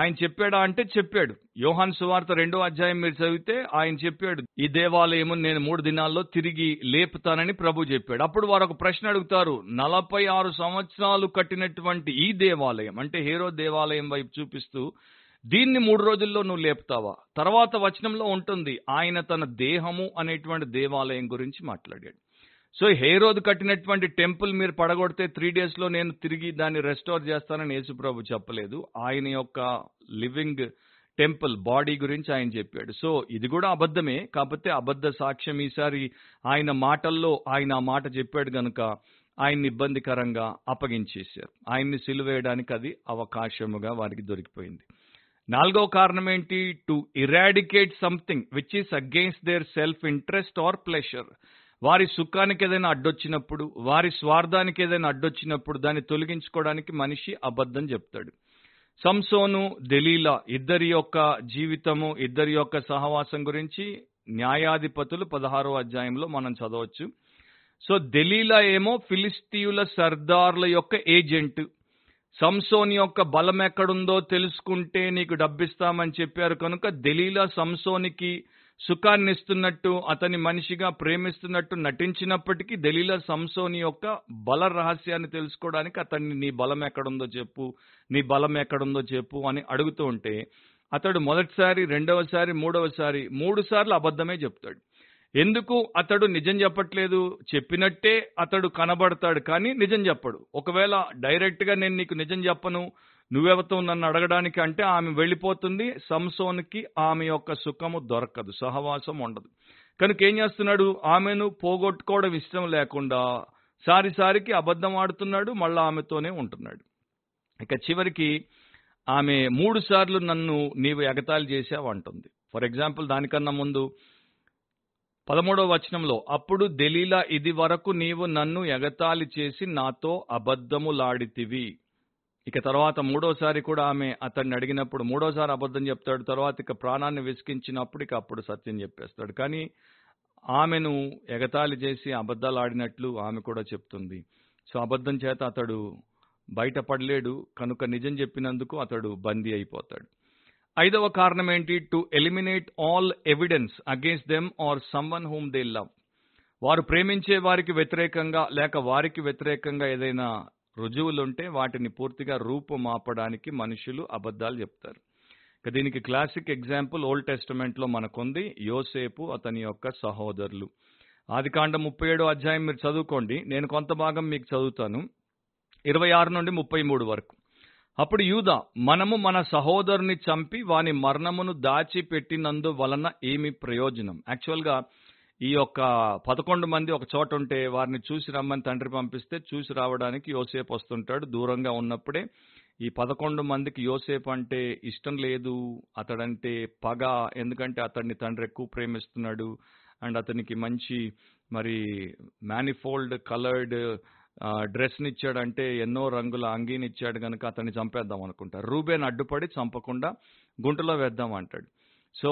ఆయన చెప్పాడా అంటే చెప్పాడు. యోహాను సువార్త 2వ అధ్యాయం మీరు చదివితే ఆయన చెప్పాడు, ఈ దేవాలయము నేను 3 దినాల్లో తిరిగి లేపుతానని ప్రభు చెప్పాడు. అప్పుడు వారు ఒక ప్రశ్న అడుగుతారు, 46 సంవత్సరాలు కట్టినటువంటి ఈ దేవాలయం, అంటే హేరో దేవాలయం వైపు చూపిస్తూ, దీన్ని 3 రోజుల్లో నువ్వు లేపుతావా? తర్వాత వచనంలో ఉంటుంది ఆయన తన దేహము అనేటువంటి దేవాలయం గురించి మాట్లాడాడు. సో హేరోదు కట్టినటువంటి టెంపుల్ మీరు పడగొడితే 3 డేస్లో నేను తిరిగి దాన్ని రెస్టోర్ చేస్తానని యేసుప్రభు చెప్పలేదు. ఆయన యొక్క లివింగ్ టెంపుల్ బాడీ గురించి ఆయన చెప్పాడు. సో ఇది కూడా అబద్ధమే, కాకపోతే అబద్ధ సాక్ష్యం. ఈసారి ఆయన మాటల్లో ఆయన ఆ మాట చెప్పాడు కనుక ఆయన్ని ఇబ్బందికరంగా అప్పగించేశారు. ఆయన్ని సిలువేయడానికి అది అవకాశముగా వారికి దొరికిపోయింది. 4వ కారణం ఏంటి? To eradicate something which is against their self interest or pleasure. వారి సుఖానికి ఏదైనా అడ్డొచ్చినప్పుడు, వారి స్వార్థానికి ఏదైనా అడ్డొచ్చినప్పుడు దాన్ని తొలగించుకోవడానికి మనిషి అబద్ధం చెప్తాడు. సంసోను దెలీలా 2 యొక్క జీవితము, 2 యొక్క సహవాసం గురించి న్యాయాధిపతులు 16వ అధ్యాయంలో మనం చదవచ్చు. సో దెలీలా ఏమో ఫిలిస్తీయుల సర్దార్ల యొక్క ఏజెంట్. సంసోన్ యొక్క బలం ఎక్కడుందో తెలుసుకుంటే నీకు డబ్బిస్తామని చెప్పారు కనుక దెలీలా సంసోనికి సుఖాన్ని ఇస్తున్నట్టు, అతని మనిషిగా ప్రేమిస్తున్నట్టు నటించినప్పటికీ దెలీలా సంసోని యొక్క బల రహస్యాన్ని తెలుసుకోవడానికి అతన్ని నీ బలం ఎక్కడుందో చెప్పు, నీ బలం ఎక్కడుందో చెప్పు అని అడుగుతూ ఉంటే అతడు మొదటిసారి, రెండవసారి, మూడవసారి, 3 సార్లు అబద్ధమే చెప్తాడు. ఎందుకు? అతడు నిజం చెప్పట్లేదు. చెప్పినట్టే అతడు కనబడతాడు కానీ నిజం చెప్పడు. ఒకవేళ డైరెక్ట్గా నేను నీకు నిజం చెప్పను, నువ్వెవతో నన్ను అడగడానికి అంటే ఆమె వెళ్ళిపోతుంది. సంసోన్కి ఆమె యొక్క సుఖము దొరకదు, సహవాసం ఉండదు. కనుక ఏం చేస్తున్నాడు? ఆమెను పోగొట్టుకోవడం ఇష్టం లేకుండా సారిసారికి అబద్ధం ఆడుతున్నాడు, మళ్ళీ ఆమెతోనే ఉంటున్నాడు. ఇక చివరికి ఆమె 3 సార్లు నన్ను నీవు ఎగతాళి చేసావు అంటుంది. ఫర్ ఎగ్జాంపుల్, దానికన్నా ముందు 13వ వచనంలో, అప్పుడు దెలీలా ఇది వరకు నీవు నన్ను ఎగతాళి చేసి నాతో అబద్ధములాడితివి. ఇక తర్వాత 3వసారి కూడా ఆమె అతన్ని అడిగినప్పుడు 3వసారి అబద్ధం చెప్తాడు. తర్వాత ఇక ప్రాణాన్ని విసికించినప్పుడు ఇక అప్పుడు సత్యం చెప్పేస్తాడు. కానీ ఆమెను ఎగతాళి చేసి అబద్ధాలు ఆడినట్లు ఆమె కూడా చెప్తుంది. సో అబద్ధం చేత అతడు బయటపడలేడు కనుక నిజం చెప్పినందుకు అతడు బందీ అయిపోతాడు. 5వ కారణం ఏంటి? To eliminate all evidence against them or someone whom they love. వారు ప్రేమించే వారికి వ్యతిరేకంగా లేక వారికి వ్యతిరేకంగా ఏదైనా రుజువులుంటే వాటిని పూర్తిగా రూపుమాపడానికి మనుషులు అబద్ధాలు చెప్తారు. ఇక దీనికి క్లాసిక్ ఎగ్జాంపుల్ ఓల్డ్ టెస్టమెంట్లో మనకుంది యోసేపు, అతని యొక్క సహోదరులు. ఆదికాండ 37 అధ్యాయం మీరు చదువుకోండి, నేను కొంత భాగం మీకు చదువుతాను, 26 నుండి 33 వరకు. అప్పుడు యూదా, మనము మన సహోదరుని చంపి వాని మరణమును దాచిపెట్టినందు వలన ఏమి ప్రయోజనం. యాక్చువల్గా ఈ యొక్క 11 మంది ఒక చోట ఉంటే వారిని చూసి రమ్మని తండ్రి పంపిస్తే చూసి రావడానికి యోసేపు వస్తుంటాడు. దూరంగా ఉన్నప్పుడే ఈ 11 మందికి యోసేపు అంటే ఇష్టం లేదు, అతడంటే పగ, ఎందుకంటే అతడిని తండ్రి ఎక్కువ ప్రేమిస్తున్నాడు అండ్ అతనికి మంచి మరి మ్యానిఫోల్డ్ కలర్డ్ డ్రెస్ని ఇచ్చాడంటే ఎన్నో రంగుల అంగీని ఇచ్చాడు కనుక అతన్ని చంపేద్దాం అనుకుంటారు. రూబేన్ అడ్డుపడి చంపకుండా గుంటలో వేద్దాం అంటాడు. సో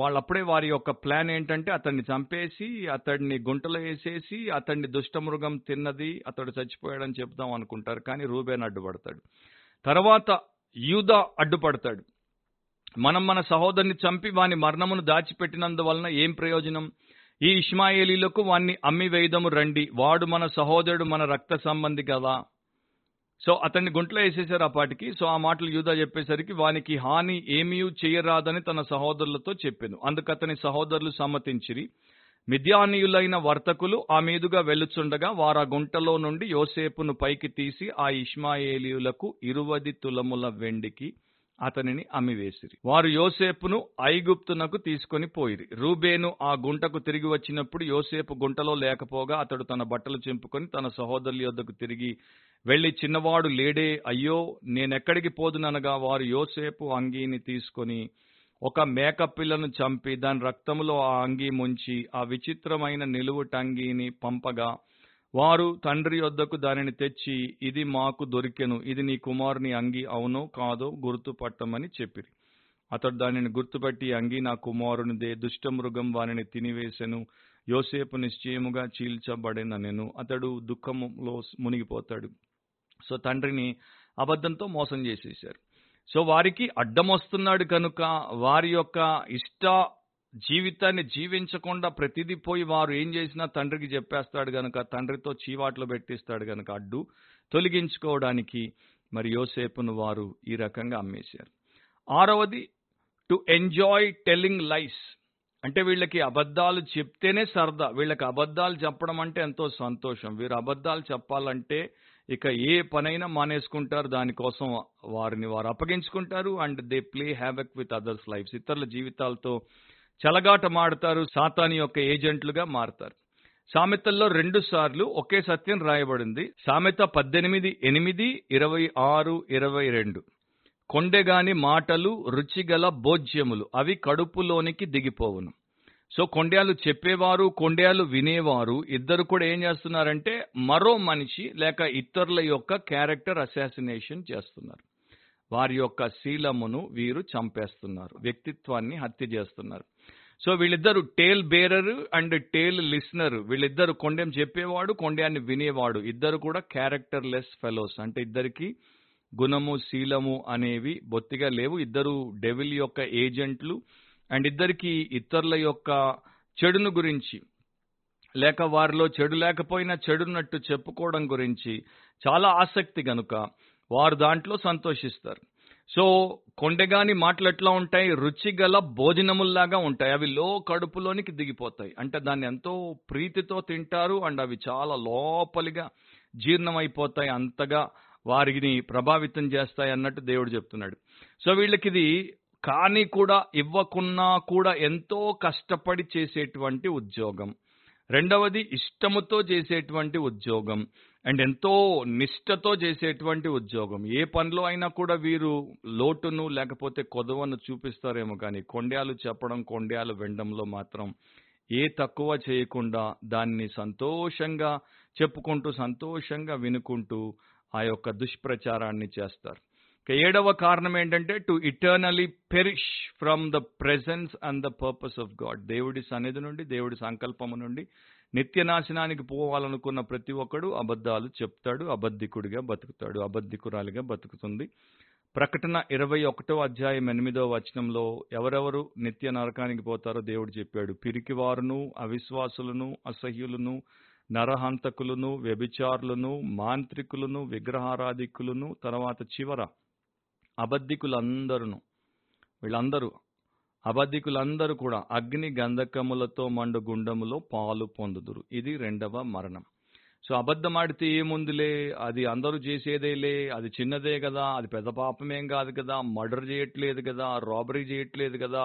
వాళ్ళప్పుడే వారి యొక్క ప్లాన్ ఏంటంటే అతన్ని చంపేసి అతడిని గుంటలో వేసేసి అతడిని దుష్టమృగం తిన్నది, అతడు చచ్చిపోయాడని చెప్దాం అనుకుంటారు. కానీ రూబేన్ అడ్డుపడతాడు. తర్వాత యూదా అడ్డుపడతాడు, మనం మన సహోదరుని చంపి వాని మరణమును దాచిపెట్టినందువలన ఏం ప్రయోజనం, ఈ ఇష్మాయేలీలకు వాణ్ణి అమ్మి వేయదము రండి, వాడు మన సహోదరుడు, మన రక్త సంబంధి కదా. సో అతన్ని గుంట్లో వేసేసారు ఆ పాటికి. సో ఆ మాటలు యూదా చెప్పేసరికి వానికి హాని ఏమీ చేయరాదని తన సహోదరులతో చెప్పాను. అందుకు అతని సహోదరులు సమ్మతించిరి. మిద్యానీయులైన వర్తకులు ఆ మీదుగా వెళ్ళుచుండగా వారు ఆ గుంటలో నుండి యోసేపును పైకి తీసి ఆ ఇష్మాయేలీయులకు 20 తులముల వెండికి అతనిని అమ్మివేసిరి. వారు యోసేపును ఐగుప్తునకు తీసుకొని పోయిరి. రూబేను ఆ గుంటకు తిరిగి వచ్చినప్పుడు యోసేపు గుంటలో లేకపోగా అతడు తన బట్టలు చింపుకొని తన సహోదరుల యొద్దకు తిరిగి వెళ్ళి, చిన్నవాడు లేడే, అయ్యో నేనెక్కడికి పోదుననగా వారు యోసేపు అంగీని తీసుకొని ఒక మేకపిల్లను చంపి దాని రక్తములో ఆ అంగీ ముంచి ఆ విచిత్రమైన నిలువుటంగీని పంపగా వారు తండ్రి యొద్దకు దానిని తెచ్చి, ఇది మాకు దొరికెను, ఇది నీ కుమారుని అంగీ అవునో కాదో గుర్తుపట్టమని చెప్పిరి. అతడు దానిని గుర్తుపట్టి, అంగీ నా కుమారునిదే, దుష్టమృగం వానిని తినివేసెను, యోసేపు నిశ్చయముగా చీల్చబడెననెను. అతడు దుఃఖంలో మునిగిపోతాడు. సో తండ్రిని అబద్ధంతో మోసం చేసేశారు. సో వారికి అడ్డం వస్తున్నాడు కనుక వారి యొక్క ఇష్ట జీవితాన్ని జీవించకుండా ప్రతిదీ పోయి వారు ఏం చేసినా తండ్రికి చెప్పేస్తాడు గనక, తండ్రితో చీవాట్లు పెట్టిస్తాడు గనక అడ్డు తొలగించుకోవడానికి మరి యోసేపును వారు ఈ రకంగా అమ్మేశారు. 6వది టు ఎంజాయ్ టెల్లింగ్ లైస్, అంటే వీళ్ళకి అబద్ధాలు చెప్తేనే సరదా, వీళ్ళకి అబద్ధాలు చెప్పడం అంటే ఎంతో సంతోషం. వీరు అబద్ధాలు చెప్పాలంటే ఇక ఏ పనైనా మానేసుకుంటారు, దానికోసం వారిని వారు అప్పగించుకుంటారు. And they play havoc with others lifes, ఇతరుల జీవితాలతో చలగాట మాడతారు, సాతాను యొక్క ఏజెంట్లుగా మారతారు. సామెతల్లో 2 సార్లు ఒకే సత్యం రాయబడింది. సామెత 18:8, 26:22. కొండెగాని మాటలు రుచిగల భోజ్యములు, అవి కడుపులోనికి దిగిపోవును. సో కొండేలు చెప్పేవారు, కొండేలు వినేవారు ఇద్దరు కూడా ఏం చేస్తున్నారంటే మరో మనిషి లేక ఇతరుల యొక్క క్యారెక్టర్ అసాసినేషన్ చేస్తున్నారు. వారి యొక్క శీలమును వీరు చంపేస్తున్నారు, వ్యక్తిత్వాన్ని హత్య చేస్తున్నారు. సో వీళ్ళిద్దరు tale bearer and tale listener, వీళ్ళిద్దరు కొండెం చెప్పేవాడు, కొండెని వినేవాడు, ఇద్దరు కూడా క్యారెక్టర్ లెస్ ఫెలోస్. అంటే ఇద్దరికి గుణము శీలము అనేవి బొత్తిగా లేవు, ఇద్దరు డెవిల్ యొక్క ఏజెంట్లు అండ్ ఇద్దరికి ఇతరుల యొక్క చెడును గురించి లేక వారిలో చెడు లేకపోయినా చెడున్నట్టు చెప్పుకోవడం గురించి చాలా ఆసక్తి కనుక వారు దాంట్లో సంతోషిస్తారు. సో కొండెగాని మాటలు ఎట్లా ఉంటాయి, రుచి గల భోజనముల్లాగా ఉంటాయి, అవి లో కడుపులోనికి దిగిపోతాయి. అంటే దాన్ని ఎంతో ప్రీతితో తింటారు అండ్ అవి చాలా లోపలిగా జీర్ణమైపోతాయి, అంతగా వారిని ప్రభావితం చేస్తాయి అన్నట్టు దేవుడు చెప్తున్నాడు. సో వీళ్ళకి ఇది కానీ కూడా ఇవ్వకున్నా కూడా ఎంతో కష్టపడి చేసేటువంటి ఉద్యోగం. 2వది ఇష్టముతో చేసేటువంటి ఉద్యోగం అండ్ ఎంతో నిష్టతో చేసేటువంటి ఉద్యోగం. ఏ పనిలో అయినా కూడా వీరు లోటును లేకపోతే కొదవను చూపిస్తారేమో కానీ కొండేలు చెప్పడం, కొండేలు వినడంలో మాత్రం ఏ తక్కువ చేయకుండా దాన్ని సంతోషంగా చెప్పుకుంటూ సంతోషంగా వినుకుంటూ ఆ యొక్క దుష్ప్రచారాన్ని చేస్తారు. 7వ కారణం ఏంటంటే to eternally perish from the presence and the purpose of God. దేవుడి సన్నిధి నుండి, దేవుడి సంకల్పము నుండి నిత్యనాశనానికి పోవాలనుకున్న ప్రతి ఒక్కడు అబద్ధాలు చెప్తాడు, అబద్ధికుడిగా బతుకుతాడు, అబద్ధికురాలిగా బతుకుతుంది. ప్రకటన 21:8 ఎవరెవరు నిత్య నరకానికి పోతారో దేవుడు చెప్పాడు. పిరికివారును, అవిశ్వాసులను, అసహ్యులను, నరహంతకులను, వ్యభిచారులను, మాంత్రికులను, విగ్రహారాధికులను, తర్వాత చివర అబద్ధికులందరూ, వీళ్ళందరూ అబద్ధికులందరూ కూడా అగ్ని గంధకములతో మండు గుండములో పాలు పొందుదురు. ఇది రెండవ మరణం. సో అబద్ధమాడితే ఏముందిలే, అది అందరూ చేసేదేలే, అది చిన్నదే కదా, అది పెద్ద పాపమేం కాదు కదా, మర్డర్ చేయట్లేదు కదా, రాబరీ చేయట్లేదు కదా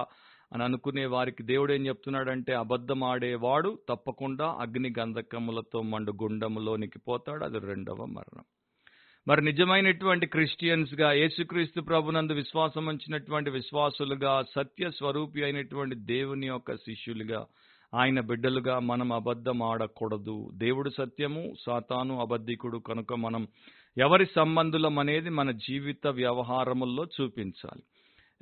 అని అనుకునే వారికి దేవుడు ఏం చెప్తున్నాడంటే, అబద్ధం ఆడేవాడు తప్పకుండా అగ్ని గంధకములతో మండు గుండములోనికి పోతాడు. అది రెండవ మరణం. మరి నిజమైనటువంటి క్రిస్టియన్స్గా, యేసుక్రీస్తు ప్రభునందు విశ్వాసం ఉంచినటువంటి విశ్వాసులుగా, సత్య స్వరూపి అయినటువంటి దేవుని యొక్క శిష్యులుగా, ఆయన బిడ్డలుగా మనం అబద్ధం ఆడకూడదు. దేవుడు సత్యము, సాతాను అబద్ధికుడు. కనుక మనం ఎవరి సంబంధులం అనేది మన జీవిత వ్యవహారముల్లో చూపించాలి.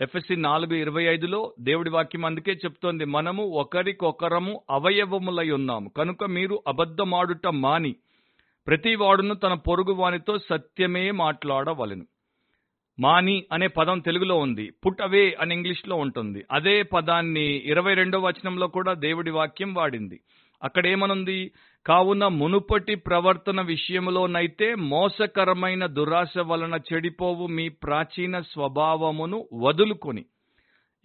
Ephesians 4:25 దేవుడి వాక్యం అందుకే చెప్తోంది, మనము ఒకరికొకరము అవయవములై ఉన్నాము, కనుక మీరు అబద్ధమాడుట మాని ప్రతి వాడును తన పొరుగు వానితో సత్యమే మాట్లాడవలెను. మాని అనే పదం తెలుగులో ఉంది, పుట్ అవే అని ఇంగ్లీష్లో ఉంటుంది. అదే పదాన్ని 22వ వచనంలో కూడా దేవుడి వాక్యం వాడింది. అక్కడ ఏమనుంది? కావున మునుపటి ప్రవర్తన విషయంలోనైతే మోసకరమైన దురాశ వలన చెడిపోవు మీ ప్రాచీన స్వభావమును వదులుకొని.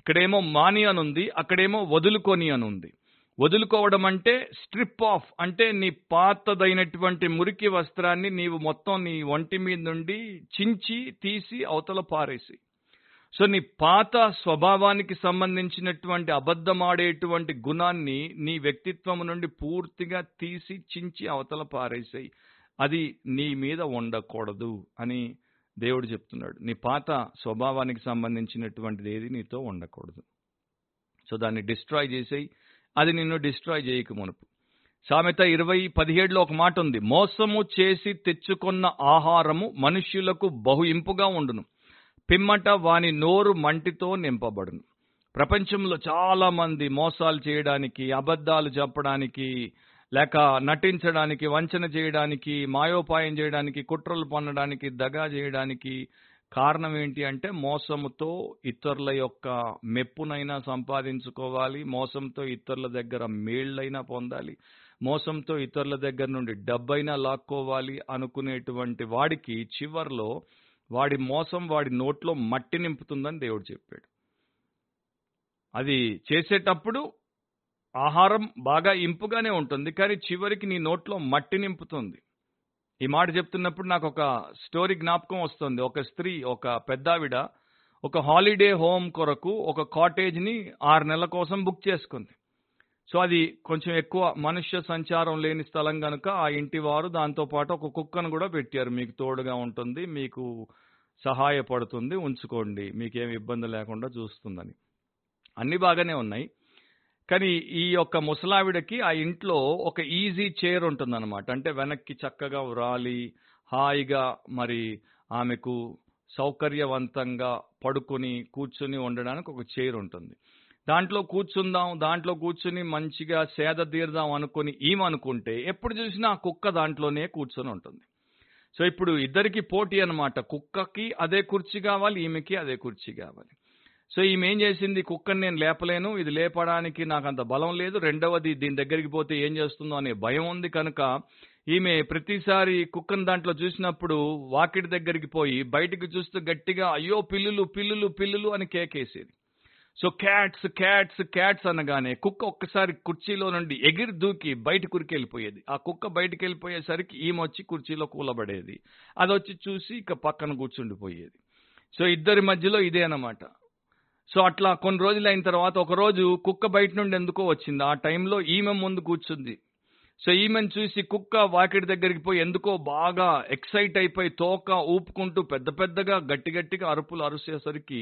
ఇక్కడేమో మాని అనుంది, అక్కడేమో వదులుకొని అనుంది. వదులుకోవడం అంటే స్ట్రిప్ ఆఫ్, అంటే నీ పాతదైనటువంటి మురికి వస్త్రాన్ని నీవు మొత్తం నీ ఒంటి మీద నుండి చించి తీసి అవతల పారేసి. సో నీ పాత స్వభావానికి సంబంధించినటువంటి అబద్ధమాడేటువంటి గుణాన్ని నీ వ్యక్తిత్వం నుండి పూర్తిగా తీసి చించి అవతల పారేసాయి, అది నీ మీద ఉండకూడదు అని దేవుడు చెప్తున్నాడు. నీ పాత స్వభావానికి సంబంధించినటువంటిది ఏది నీతో ఉండకూడదు. సో దాన్ని డిస్ట్రాయ్ చేసేయి, అది నిన్ను డిస్ట్రాయ్ చేయక మునుపు. Sameత 20:17 ఒక మాట ఉంది, మోసము చేసి తెచ్చుకున్న ఆహారము మనుష్యులకు బహు ఇంపుగా ఉండును, పిమ్మట వాని నోరు మంటితో నింపబడును. ప్రపంచంలో చాలా మంది మోసాలు చేయడానికి, అబద్ధాలు చెప్పడానికి, లేక నటించడానికి, వంచన చేయడానికి, మాయోపాయం చేయడానికి, కుట్రలు పన్నడానికి, దగా చేయడానికి కారణం ఏంటి అంటే, మోసంతో ఇతరుల యొక్క మెప్పునైనా సంపాదించుకోవాలి, మోసంతో ఇతరుల దగ్గర మేళ్ళైనా పొందాలి, మోసంతో ఇతరుల దగ్గర నుండి డబ్బైనా లాక్కోవాలి అనుకునేటువంటి వాడికి చివర్లో వాడి మోసం వాడి నోట్లో మట్టి నింపుతుందని దేవుడు చెప్పాడు. అది చేసేటప్పుడు ఆహారం బాగా ఇంపుగానే ఉంటుంది, కానీ చివరికి నీ నోట్లో మట్టి నింపుతుంది. ఈ మాట చెప్తున్నప్పుడు నాకు ఒక స్టోరీ జ్ఞాపకం వస్తుంది. ఒక స్త్రీ, ఒక పెద్దావిడ, ఒక హాలిడే హోమ్ కొరకు ఒక కాటేజ్ని 6 నెలల కోసం బుక్ చేసుకుంది. సో అది కొంచెం ఎక్కువ మనుష్య సంచారం లేని స్థలం కనుక ఆ ఇంటి వారు దాంతోపాటు ఒక కుక్కను కూడా పెట్టారు. మీకు తోడుగా ఉంటుంది, మీకు సహాయపడుతుంది, ఉంచుకోండి, మీకేమి ఇబ్బంది లేకుండా చూస్తుందని. అన్నీ బాగానే ఉన్నాయి, కానీ ఈ యొక్క ముసలావిడకి ఆ ఇంట్లో ఒక ఈజీ చైర్ ఉంటుందన్నమాట. అంటే వెనక్కి చక్కగా రాలి హాయిగా మరి ఆమెకు సౌకర్యవంతంగా పడుకొని కూర్చుని ఉండడానికి ఒక చైర్ ఉంటుంది. దాంట్లో కూర్చుందాం, దాంట్లో కూర్చుని మంచిగా సేద తీరుదాం అనుకుని ఏమనుకుంటే ఎప్పుడు చూసినా ఆ కుక్క దాంట్లోనే కూర్చొని ఉంటుంది. సో ఇప్పుడు ఇద్దరికి పోటీ అనమాట, కుక్కకి అదే కుర్చీ కావాలి, ఈమెకి అదే కుర్చీ కావాలి. సో ఈమె ఏం చేసింది, కుక్కని నేను లేపలేను, ఇది లేపడానికి నాకు అంత బలం లేదు, రెండవది దీని దగ్గరికి పోతే ఏం చేస్తుందో అనే భయం ఉంది కనుక ఈమె ప్రతిసారి కుక్కను దాంట్లో చూసినప్పుడు వాకిటి దగ్గరికి పోయి బయటకు చూస్తూ గట్టిగా అయ్యో పిల్లులు పిల్లులు పిల్లులు అని కేకేసేది. సో క్యాట్స్ క్యాట్స్ క్యాట్స్ అనగానే కుక్క ఒక్కసారి కుర్చీలో నుండి ఎగిరి దూకి బయటకు ఉరికెళ్ళిపోయేది. ఆ కుక్క బయటకు వెళ్ళిపోయేసరికి ఈమె వచ్చి కుర్చీలో కూలబడేది, అది వచ్చి చూసి ఇక పక్కన కూర్చుండిపోయేది. సో ఇద్దరి మధ్యలో ఇదే అనమాట. సో అట్లా కొన్ని రోజులు అయిన తర్వాత ఒకరోజు కుక్క బయట నుండి ఎందుకో వచ్చింది, ఆ టైంలో ఈమె ముందు కూర్చుంది. సో ఈమెను చూసి కుక్క వాకిటి దగ్గరికి పోయి ఎందుకో బాగా ఎక్సైట్ అయిపోయి తోక ఊపుకుంటూ పెద్ద పెద్దగా గట్టి గట్టిగా అరుపులు అరుసేసరికి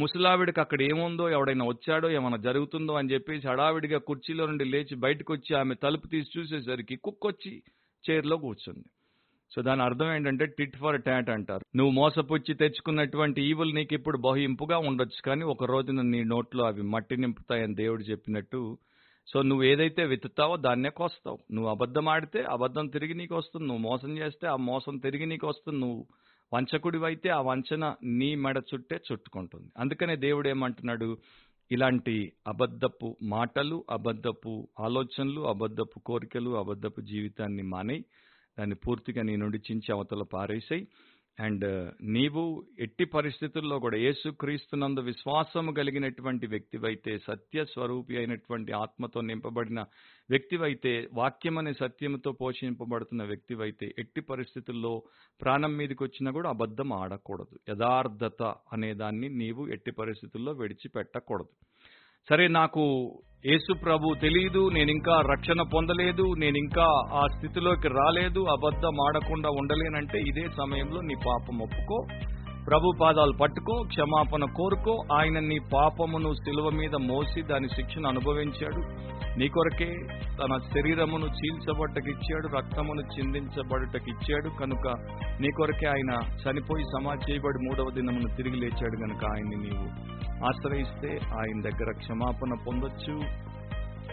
ముసలావిడికి అక్కడ ఏముందో, ఎవడైనా వచ్చాడో, ఏమైనా జరుగుతుందో అని చెప్పేసి హడావిడిగా కుర్చీలో నుండి లేచి బయటకు వచ్చి ఆమె తలుపు తీసి చూసేసరికి కుక్క వచ్చి చైర్లో కూర్చుంది. సో దాని అర్థం ఏంటంటే టిట్ ఫర్ టాట్ అంటారు. నువ్వు మోసపుచ్చి తెచ్చుకున్నటువంటి ఈవులు నీకు ఇప్పుడు బహుంపుగా ఉండొచ్చు, కానీ ఒక రోజున నీ నోట్లో అవి మట్టి నింపుతాయని దేవుడు చెప్పినట్టు, సో నువ్వు ఏదైతే విత్తుతావో దాన్నే కోస్తావు. నువ్వు అబద్ధం ఆడితే అబద్ధం తిరిగి నీకు వస్తుంది, నువ్వు మోసం చేస్తే ఆ మోసం తిరిగి నీకు వస్తుంది, నువ్వు వంచకుడివైతే ఆ వంచన నీ మెడ చుట్టే చుట్టుకుంటుంది. అందుకనే దేవుడు ఏమంటున్నాడు, ఇలాంటి అబద్ధపు మాటలు, అబద్ధపు ఆలోచనలు, అబద్ధపు కోరికలు, అబద్ధపు జీవితాన్ని మానేయి. దాన్ని పూర్తిగా నీ నుండి చించి అవతల పారేసాయి. అండ్ నీవు ఎట్టి పరిస్థితుల్లో కూడా యేసుక్రీస్తునందు విశ్వాసము కలిగినటువంటి వ్యక్తివైతే, సత్య స్వరూపి అయినటువంటి ఆత్మతో నింపబడిన వ్యక్తివైతే, వాక్యం అనే సత్యంతో పోషింపబడుతున్న వ్యక్తివైతే, ఎట్టి పరిస్థితుల్లో ప్రాణం మీదకి వచ్చినా కూడా అబద్ధం ఆడకూడదు. యథార్థత అనేదాన్ని నీవు ఎట్టి పరిస్థితుల్లో విడిచిపెట్టకూడదు. సరే, నాకు యేసు ప్రభు తెలీదు, నేనింకా రక్షణ పొందలేదు, నేనింకా ఆ స్థితిలోకి రాలేదు, అబద్ధం ఆడకుండా ఉండలేనంటే ఇదే సమయంలో నీ పాపం ఒప్పుకో, ప్రభు పాదాలు పట్టుకో, క్షమాపణ కోరుకో. ఆయన నీ పాపమును సిలువ మీద మోసి దాని శిక్షను అనుభవించాడు. నీ కొరకే తన శరీరమును చీల్చబడటకిచ్చాడు, రక్తమును చిందించబడటకిచ్చాడు. కనుక నీ కొరకే ఆయన చనిపోయి సమాధి చేయబడి మూడవ దినమును తిరిగి లేచాడు. కనుక ఆయన్ని నీవు ఆశ్రయిస్తే ఆయన దగ్గర క్షమాపణ పొందొచ్చు,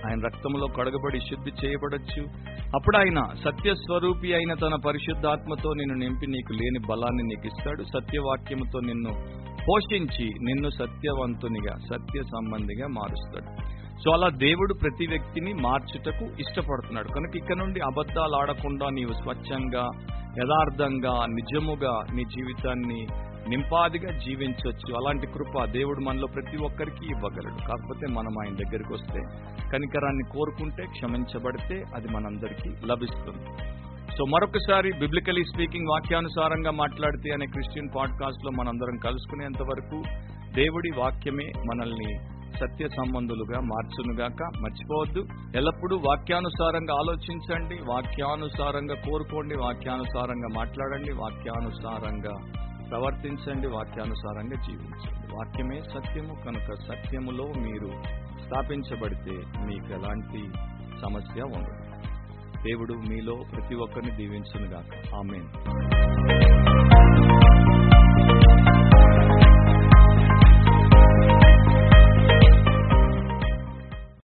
ఆయన రక్తంలో కడగబడి శుద్ధి చేయబడొచ్చు. అప్పుడు ఆయన సత్యస్వరూపి అయిన తన పరిశుద్ధాత్మతో నిన్ను నింపి నీకు లేని బలాన్ని నీకు ఇస్తాడు. సత్యవాక్యంతో నిన్ను పోషించి నిన్ను సత్యవంతునిగా, సత్య సంబంధిగా మారుస్తాడు. సో అలా దేవుడు ప్రతి వ్యక్తిని మార్చుటకు ఇష్టపడుతున్నాడు. కనుక ఇక్కడ నుండి అబద్ధాలు ఆడకుండా నీవు స్వచ్ఛంగా, యథార్థంగా, నిజముగా నీ జీవితాన్ని నింపాదిగా జీవించవచ్చు. అలాంటి కృప దేవుడు మనలో ప్రతి ఒక్కరికి ఇవ్వగలడు. కాకపోతే మనం ఆయన దగ్గరికి వస్తే, కనికరాన్ని కోరుకుంటే, క్షమించబడితే అది మనందరికీ లభిస్తుంది. సో మరొకసారి బిబ్లికలీ స్పీకింగ్, వాక్యానుసారంగా మాట్లాడితే అనే క్రిస్టియన్ పాడ్కాస్ట్లో మనందరం కలుసుకునేంత వరకు దేవుడి వాక్యమే మనల్ని సత్య సంబంధులుగా మార్చునుగాక. మర్చిపోవద్దు, ఎల్లప్పుడూ వాక్యానుసారంగా ఆలోచించండి, వాక్యానుసారంగా కోరుకోండి, వాక్యానుసారంగా మాట్లాడండి, వాక్యానుసారంగా ప్రవర్తించండి, వాక్యానుసారంగా జీవించండి. వాక్యమే సత్యము. కనుక సత్యములో మీరు స్థాపించబడితే మీకు ఎలాంటి సమస్య ఉండదు. దేవుడు మీలో ప్రతి ఒక్కరిని దీవించునుగాక. ఆమేన్.